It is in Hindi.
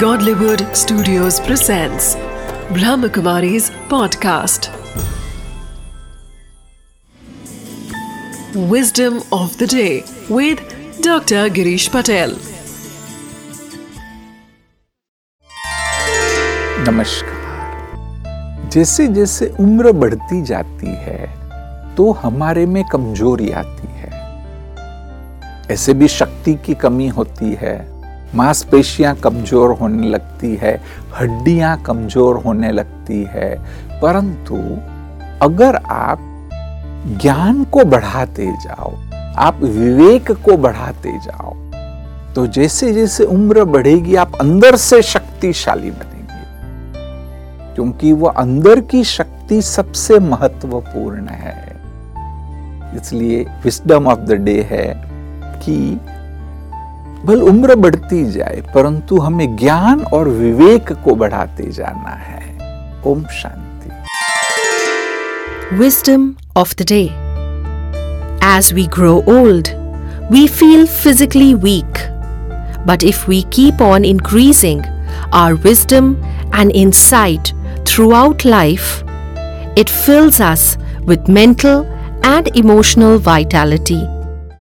Godlywood Studios presents Brahmakumari's podcast Wisdom of the Day with Dr. Girish Patel। नमस्कार। जैसे जैसे उम्र बढ़ती जाती है तो हमारे में कमजोरी आती है, ऐसे भी शक्ति की कमी होती है, मांसपेशियां कमजोर होने लगती है, हड्डियां कमजोर होने लगती है। परंतु अगर आप ज्ञान को बढ़ाते जाओ, आप विवेक को बढ़ाते जाओ, तो जैसे जैसे उम्र बढ़ेगी आप अंदर से शक्तिशाली बनेंगे, क्योंकि वो अंदर की शक्ति सबसे महत्वपूर्ण है। इसलिए विस्डम ऑफ द डे है कि भल उम्र बढ़ती जाए परंतु हमें ज्ञान और विवेक को बढ़ाते जाना है। Om Shanti. Wisdom of the day। As we grow old, we feel physically weak. But if we keep on increasing our wisdom and insight throughout life, it fills us with mental and emotional vitality.